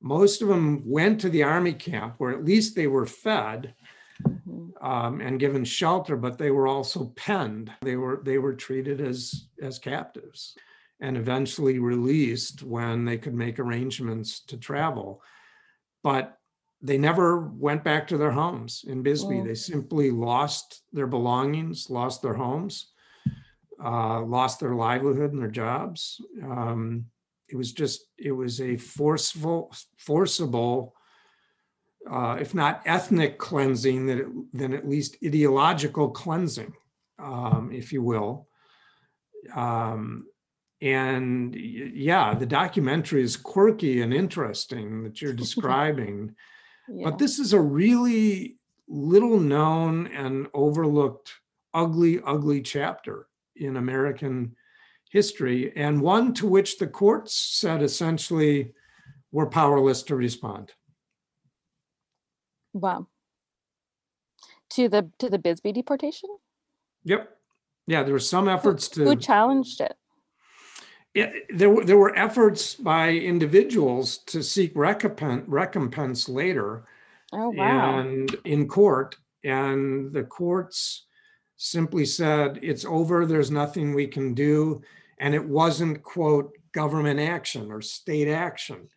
Most of them went to the army camp, where at least they were fed um, and given shelter, but they were also penned. They were they were treated as, as captives and eventually released when they could make arrangements to travel. But they never went back to their homes in Bisbee. Oh. They simply lost their belongings, lost their homes, uh, lost their livelihood and their jobs. Um, it was just, it was a forceful, forcible, uh, if not ethnic cleansing, that it, then at least ideological cleansing, um, if you will. Um, And yeah, the documentary is quirky and interesting that you're describing, yeah. but this is a really little known and overlooked, ugly, ugly chapter in American history, and one to which the courts said essentially were powerless to respond. Wow. To the to the Bisbee deportation? Yep. Yeah, there were some efforts who, to... Who challenged it? It, there were there were efforts by individuals to seek recompense, recompense later, oh, wow. and in court, and the courts simply said it's over. There's nothing we can do, and it wasn't, quote, government action or state action.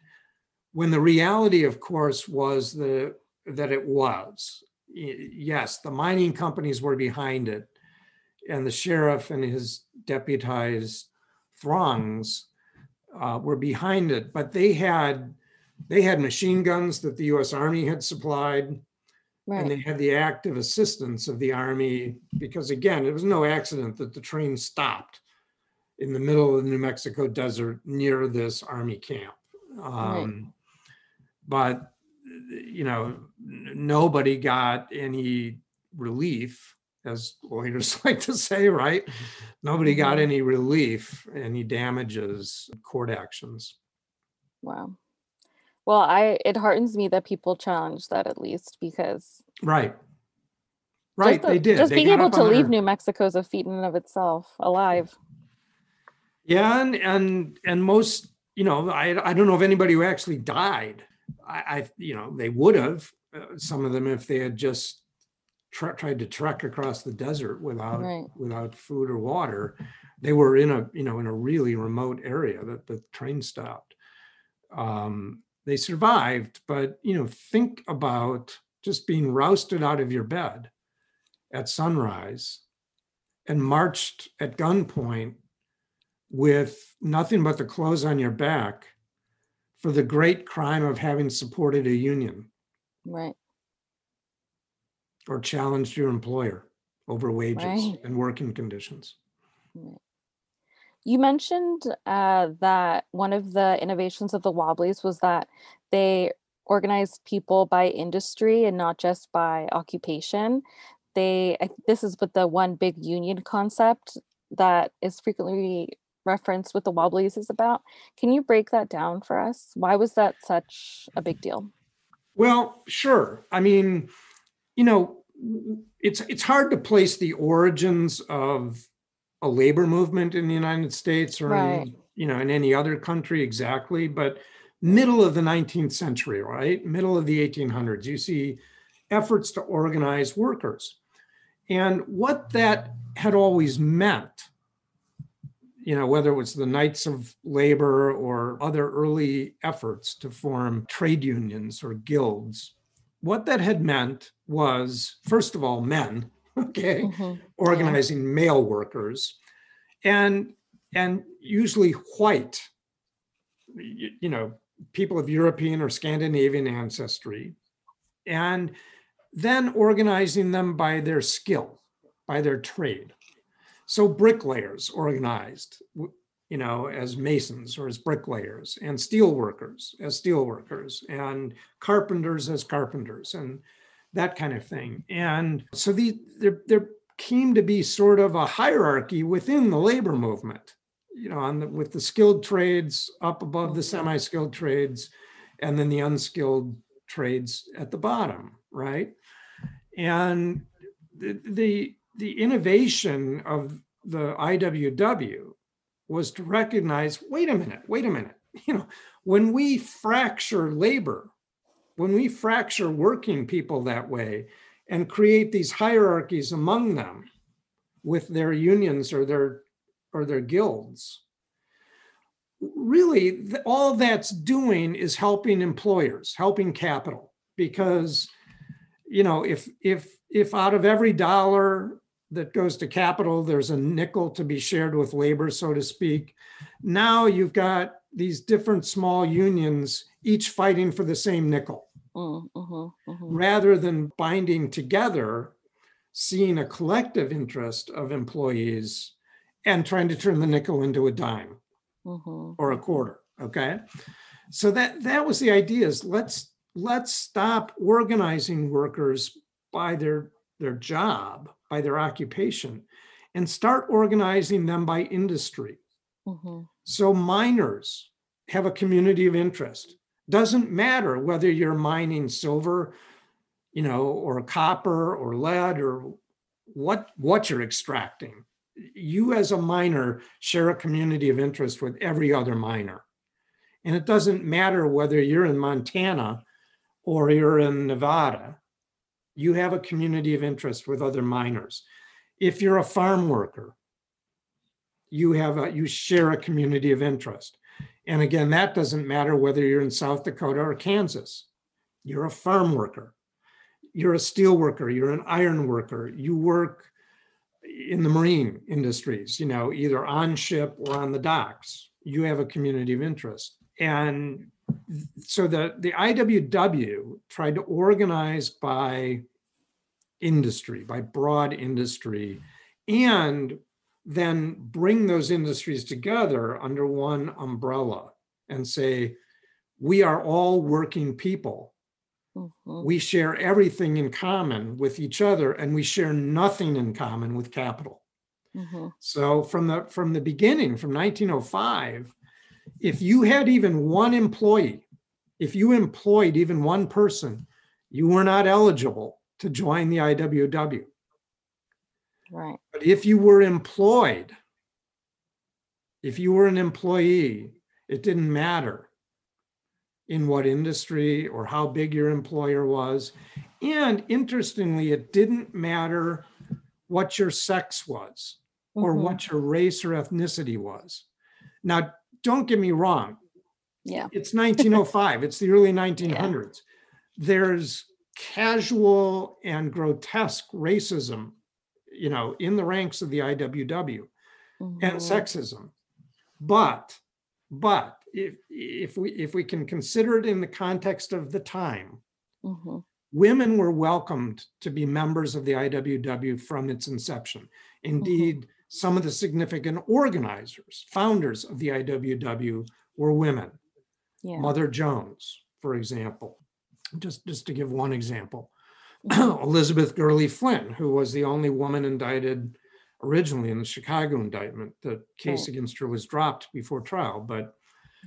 When the reality, of course, was the that it was. Yes, the mining companies were behind it, and the sheriff and his deputized Throngs uh, were behind it, but they had they had machine guns that the U S Army had supplied, right. and they had the active assistance of the Army, because again, it was no accident that the train stopped in the middle of the New Mexico desert near this Army camp. Um, right. But you know, nobody got any relief, as lawyers like to say, right? Nobody got any relief, any damages, court actions. Wow. Well, I it heartens me that people challenge that at least, because right, right, the, they did. Just they being able to leave their... New Mexico is a feat in and of itself, alive. Yeah, and and and most, you know, I I don't know of anybody who actually died. I, I you know they would have uh, some of them if they had just tried to trek across the desert without right. without food or water. They were in a you know in a really remote area that the train stopped. Um, they survived, but you know think about just being rousted out of your bed at sunrise and marched at gunpoint with nothing but the clothes on your back for the great crime of having supported a union. Right. Or challenged your employer over wages right. and working conditions. You mentioned uh, that one of the innovations of the Wobblies was that they organized people by industry and not just by occupation. They this is with the one big union concept that is frequently referenced with the Wobblies is about. Can you break that down for us? Why was that such a big deal? Well, sure. I mean, you know, it's it's hard to place the origins of a labor movement in the United States or right. in, you know in any other country exactly, but middle of the nineteenth century, right? Middle of the eighteen hundreds, you see efforts to organize workers. And what that had always meant, you know, whether it was the Knights of Labor or other early efforts to form trade unions or guilds, what that had meant was, first of all, men, okay, mm-hmm. organizing yeah. male workers, and and usually white, you, you know, people of European or Scandinavian ancestry, and then organizing them by their skill, by their trade. So bricklayers organized, you know, as masons or as bricklayers, and steel workers as steel workers, and carpenters as carpenters, and that kind of thing. And so the, there, there came to be sort of a hierarchy within the labor movement, you know, on the, with the skilled trades up above the semi-skilled trades, and then the unskilled trades at the bottom, right? And the the, the innovation of the I W W was to recognize, wait a minute, wait a minute, you know, when we fracture labor, when we fracture working people that way and create these hierarchies among them with their unions or their or their guilds, really all that's doing is helping employers, helping capital, because, you know, if if if out of every dollar that goes to capital, there's a nickel to be shared with labor, so to speak. Now you've got these different small unions, each fighting for the same nickel, oh, uh-huh, uh-huh. rather than binding together, seeing a collective interest of employees and trying to turn the nickel into a dime uh-huh. or a quarter, okay? So that, that was the idea, is let's, let's stop organizing workers by their, their job, by their occupation, and start organizing them by industry. Mm-hmm. So miners have a community of interest. Doesn't matter whether you're mining silver, you know, or copper or lead or what, what you're extracting. You as a miner share a community of interest with every other miner. And it doesn't matter whether you're in Montana or you're in Nevada, you have a community of interest with other miners. If you're a farm worker, you have a, you share a community of interest. And again, that doesn't matter whether you're in South Dakota or Kansas. You're a farm worker. You're a steel worker. You're an iron worker. You work in the marine industries, you know, either on ship or on the docks. You have a community of interest. And so the, the I W W tried to organize by industry, by broad industry, and then bring those industries together under one umbrella and say, we are all working people. Mm-hmm. We share everything in common with each other, and we share nothing in common with capital. Mm-hmm. So from the, from the beginning, from nineteen oh five, if you had even one employee, if you employed even one person, you were not eligible to join the I W W. Right. But if you were employed, if you were an employee, it didn't matter in what industry or how big your employer was. And interestingly, it didn't matter what your sex was or mm-hmm. what your race or ethnicity was. Now, don't get me wrong. Yeah. It's nineteen oh five. It's the early nineteen hundreds. Yeah. There's casual and grotesque racism, you know, in the ranks of the I W W mm-hmm. and sexism. But, but if, if we, if we can consider it in the context of the time, mm-hmm. women were welcomed to be members of the I W W from its inception. Indeed, mm-hmm. some of the significant organizers, founders of the I W W were women. Yeah. Mother Jones, for example, just, just to give one example. Elizabeth Gurley Flynn, who was the only woman indicted originally in the Chicago indictment. The case right. against her was dropped before trial. But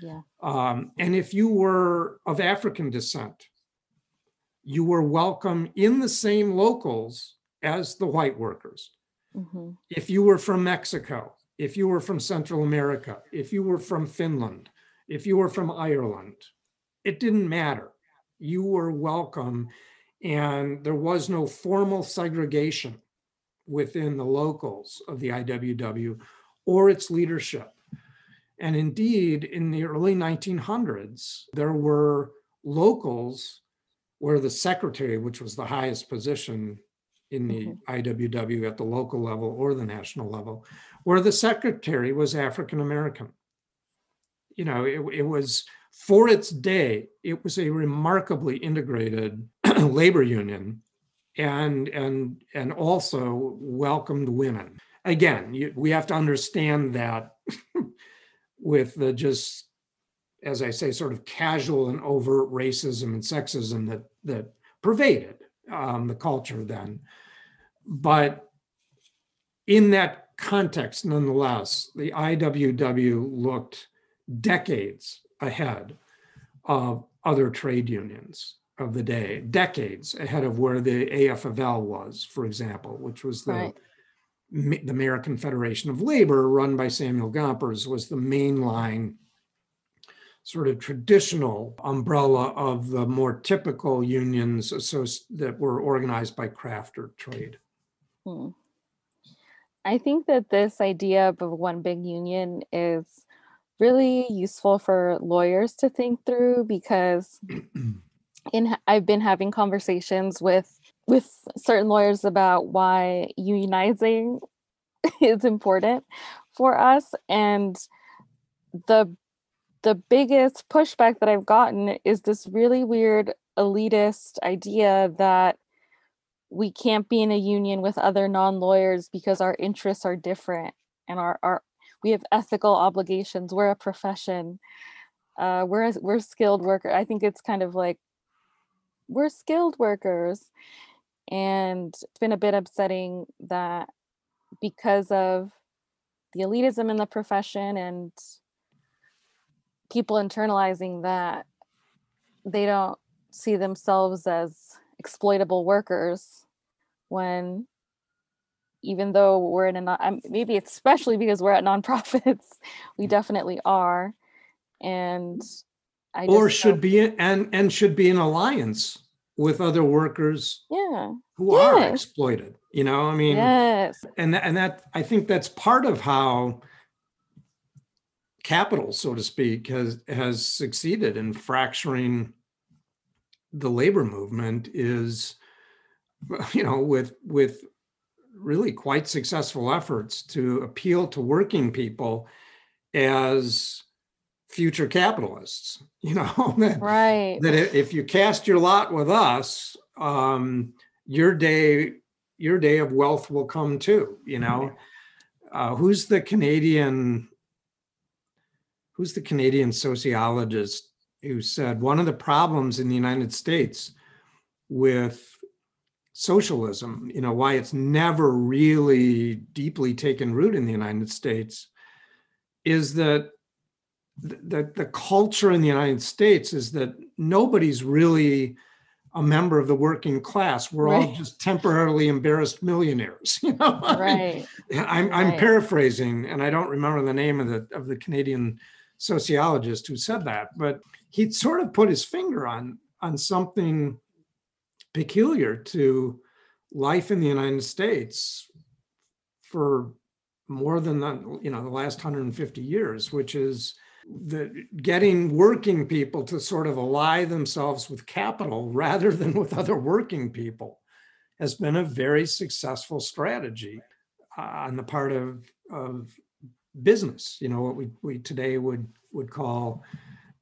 yeah. um, and if you were of African descent, you were welcome in the same locals as the white workers. Mm-hmm. If you were from Mexico, if you were from Central America, if you were from Finland, if you were from Ireland, it didn't matter. You were welcome. And there was no formal segregation within the locals of the I W W or its leadership. And indeed, in the early nineteen hundreds, there were locals where the secretary, which was the highest position in the mm-hmm. I W W at the local level or the national level, where the secretary was African American. You know, it, it was, for its day, it was a remarkably integrated labor union, and and and also welcomed women. Again, you, we have to understand that with the just, as I say, sort of casual and overt racism and sexism that that pervaded um, the culture then. But in that context, nonetheless, the I W W looked decades ahead of other trade unions of the day, decades ahead of where the A F L was, for example, which was the, right. the American Federation of Labor, run by Samuel Gompers, was the mainline sort of traditional umbrella of the more typical unions associ- that were organized by craft or trade. Hmm. I think that this idea of one big union is really useful for lawyers to think through, because In, I've been having conversations with with certain lawyers about why unionizing is important for us. And the the biggest pushback that I've gotten is this really weird elitist idea that we can't be in a union with other non-lawyers because our interests are different and our, our we have ethical obligations. We're a profession. Uh, we're a, we're skilled worker. I think it's kind of like, we're skilled workers. And it's been a bit upsetting that because of the elitism in the profession and people internalizing that, they don't see themselves as exploitable workers, when even though we're in a non, maybe it's especially because we're at nonprofits, we definitely are. And I just or should know. be in, and and should be in alliance with other workers yeah. who yes. are exploited. You know, I mean, yes. and and that I think that's part of how capital, so to speak, has has succeeded in fracturing the labor movement is, you know, with with really quite successful efforts to appeal to working people as future capitalists, you know, that, right. that if you cast your lot with us, um, your day, your day of wealth will come too, you know. Uh, who's the Canadian, who's the Canadian sociologist who said one of the problems in the United States with socialism, you know, why it's never really deeply taken root in the United States is that the, the culture in the United States is that nobody's really a member of the working class. We're right. all just temporarily embarrassed millionaires. You know? Right. I mean, I'm, I'm right. paraphrasing, and I don't remember the name of the of the Canadian sociologist who said that, but he sort of put his finger on on something peculiar to life in the United States for more than the, you know, the last one hundred fifty years, which is the getting working people to sort of ally themselves with capital rather than with other working people has been a very successful strategy uh, on the part of of business, you know, what we, we today would would call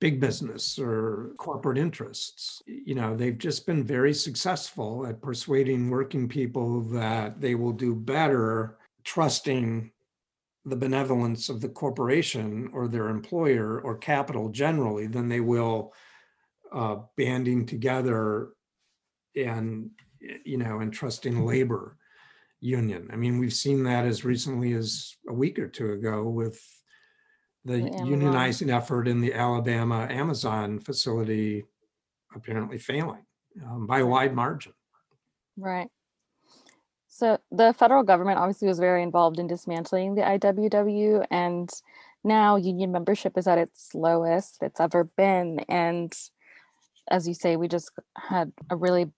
big business or corporate interests. You know, they've just been very successful at persuading working people that they will do better trusting the benevolence of the corporation or their employer or capital generally than they will uh, banding together and, you know, and trusting labor union. I mean, we've seen that as recently as a week or two ago with the unionizing effort in the Alabama Amazon facility apparently failing um, by a wide margin. Right. So the federal government obviously was very involved in dismantling the I W W, and now union membership is at its lowest it's ever been. And as you say, we just had a really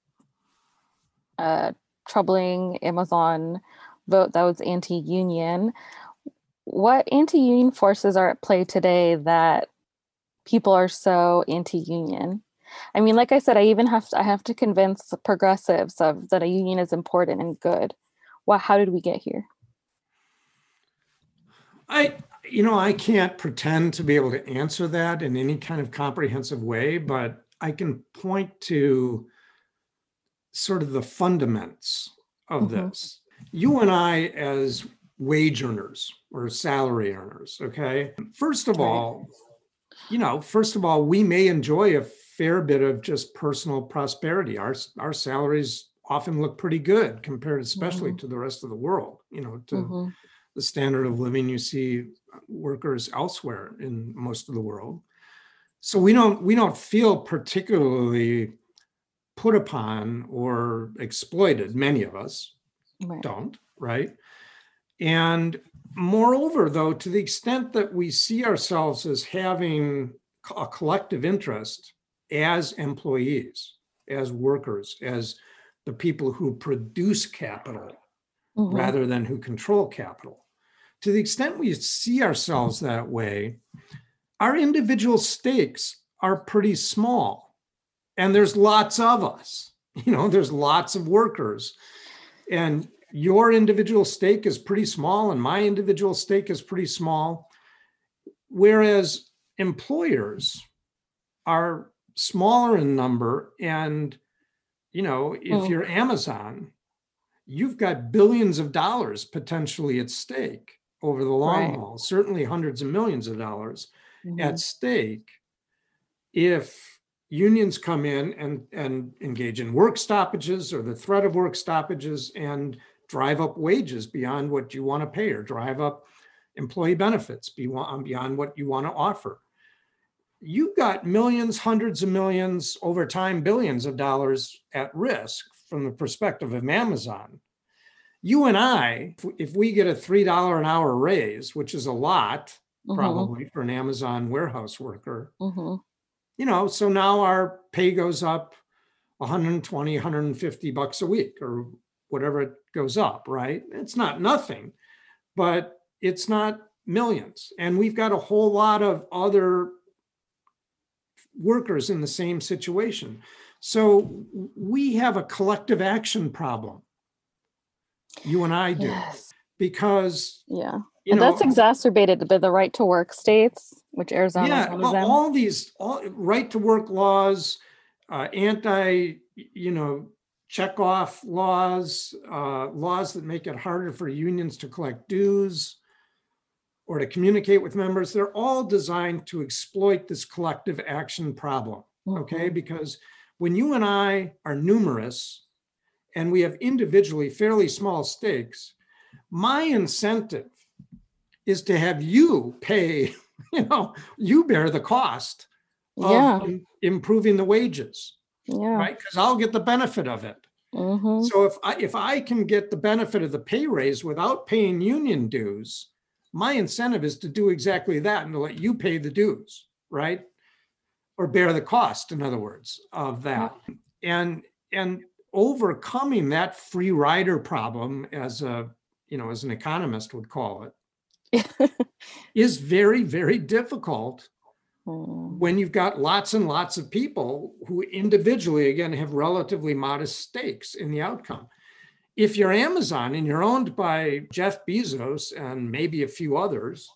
uh, troubling Amazon vote that was anti-union. What anti-union forces are at play today that people are so anti-union? I mean, like I said, I even have to, I have to convince progressives of that a union is important and good. Well, how did we get here? I, you know, I can't pretend to be able to answer that in any kind of comprehensive way, but I can point to sort of the fundaments of mm-hmm. this. You and I as wage earners or salary earners, okay? First of all, you know, first of all, we may enjoy a fair bit of just personal prosperity. Our our salaries often look pretty good compared especially mm-hmm. to the rest of the world, you know, to mm-hmm. the standard of living you see workers elsewhere in most of the world. So we don't we don't feel particularly put upon or exploited. Many of us right. don't, right? And moreover, though, to the extent that we see ourselves as having a collective interest as employees, as workers, as the people who produce capital mm-hmm. rather than who control capital, to the extent we see ourselves that way, our individual stakes are pretty small. And there's lots of us, you know, there's lots of workers. And your individual stake is pretty small and my individual stake is pretty small. Whereas employers are smaller in number. And, you know, if oh. you're Amazon, you've got billions of dollars potentially at stake over the long right. haul, certainly hundreds of millions of dollars mm-hmm. at stake. If unions come in and, and engage in work stoppages or the threat of work stoppages and drive up wages beyond what you want to pay or drive up employee benefits beyond what you want to offer. you've got millions, hundreds of millions, over time, billions of dollars at risk from the perspective of Amazon. You and I, if we get a three dollars an hour raise, which is a lot, mm-hmm. probably for an Amazon warehouse worker, mm-hmm. you know, so now our pay goes up one hundred twenty, one hundred fifty bucks a week or whatever it goes up, right? It's not nothing, but it's not millions. And we've got a whole lot of other workers in the same situation. So we have a collective action problem. You and I do. Yes. Because yeah, you and know, that's exacerbated by the right to work states, which Arizona yeah, is one of them. All these all, right to work laws, uh, anti, you know, checkoff laws, uh, laws that make it harder for unions to collect dues or to communicate with members. They're all designed to exploit this collective action problem. Okay, mm-hmm. Because when you and I are numerous and we have individually fairly small stakes, my incentive is to have you pay, you know, you bear the cost of yeah. improving the wages, yeah. right? Because I'll get the benefit of it. Mm-hmm. So if I, if I can get the benefit of the pay raise without paying union dues, my incentive is to do exactly that and to let you pay the dues, right? Or bear the cost, in other words, of that. Mm-hmm. And, and overcoming that free rider problem, as a you know, as an economist would call it, is very, very difficult mm. when you've got lots and lots of people who individually, again, have relatively modest stakes in the outcome. If you're Amazon and you're owned by Jeff Bezos and maybe a few others,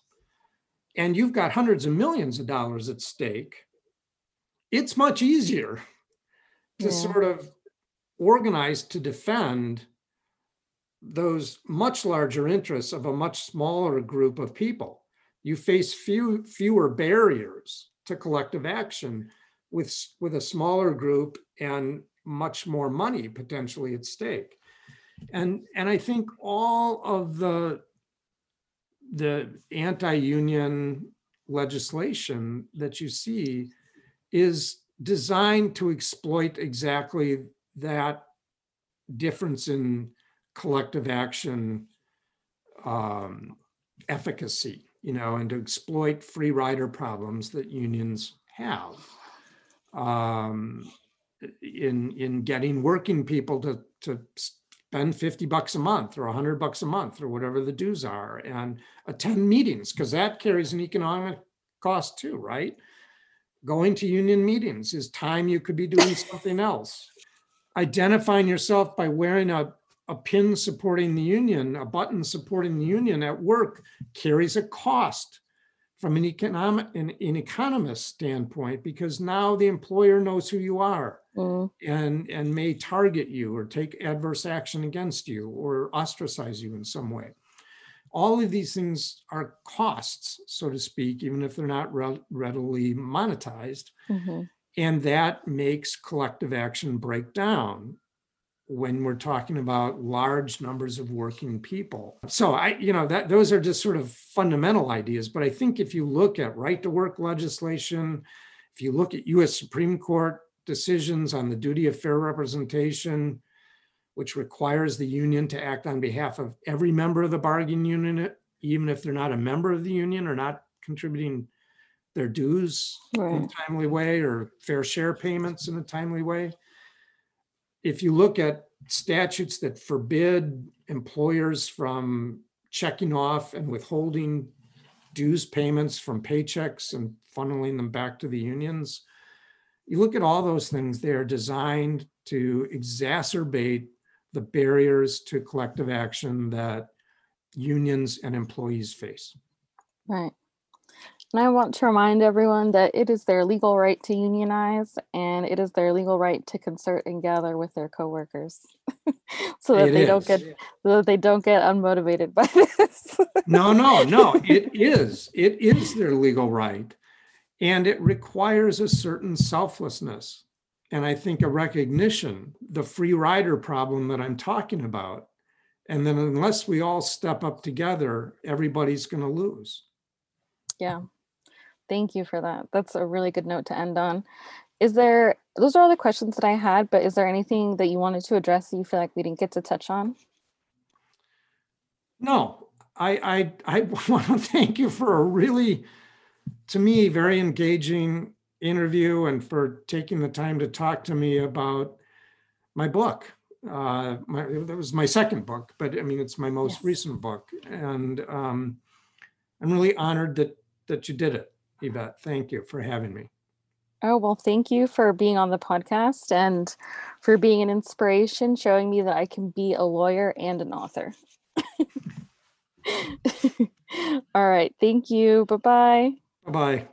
and you've got hundreds of millions of dollars at stake, it's much easier to yeah. sort of organize to defend those much larger interests of a much smaller group of people. You face few fewer barriers to collective action with, with a smaller group and much more money potentially at stake. And, and I think all of the, the anti-union legislation that you see is designed to exploit exactly that difference in collective action um, efficacy, you know, and to exploit free rider problems that unions have um, in in getting working people to to spend fifty bucks a month or a hundred bucks a month or whatever the dues are and attend meetings, because that carries an economic cost too, right? Going to union meetings is time you could be doing something else. Identifying yourself by wearing a, a pin supporting the union, a button supporting the union at work carries a cost from an economic, an, an economist standpoint, because now the employer knows who you are mm. and, and may target you or take adverse action against you or ostracize you in some way. All of these things are costs, so to speak, even if they're not re- readily monetized. Mm-hmm. And that makes collective action break down when we're talking about large numbers of working people. So I, you know, that those are just sort of fundamental ideas. But I think if you look at right to work legislation, if you look at U S Supreme Court decisions on the duty of fair representation, which requires the union to act on behalf of every member of the bargaining unit, even if they're not a member of the union or not contributing their dues right. in a timely way or fair share payments in a timely way. If you look at statutes that forbid employers from checking off and withholding dues payments from paychecks and funneling them back to the unions, you look at all those things, they are designed to exacerbate the barriers to collective action that unions and employees face. Right. And I want to remind everyone that it is their legal right to unionize, and it is their legal right to concert and gather with their coworkers, so that it they is. don't get so that they don't get unmotivated by this. no, no, no. It is. It is their legal right, and it requires a certain selflessness, and I think a recognition, the free rider problem that I'm talking about, and then unless we all step up together, everybody's going to lose. Yeah. Thank you for that. That's a really good note to end on. Is there, those are all the questions that I had, but is there anything that you wanted to address that you feel like we didn't get to touch on? No, I I, I want to thank you for a really, to me, very engaging interview and for taking the time to talk to me about my book. Uh, my, that was my second book, but I mean, it's my most yes. recent book. And um, I'm really honored that that you did it, Yvette. Thank you for having me. Oh, well, thank you for being on the podcast and for being an inspiration, showing me that I can be a lawyer and an author. All right. Thank you. Bye-bye. Bye-bye.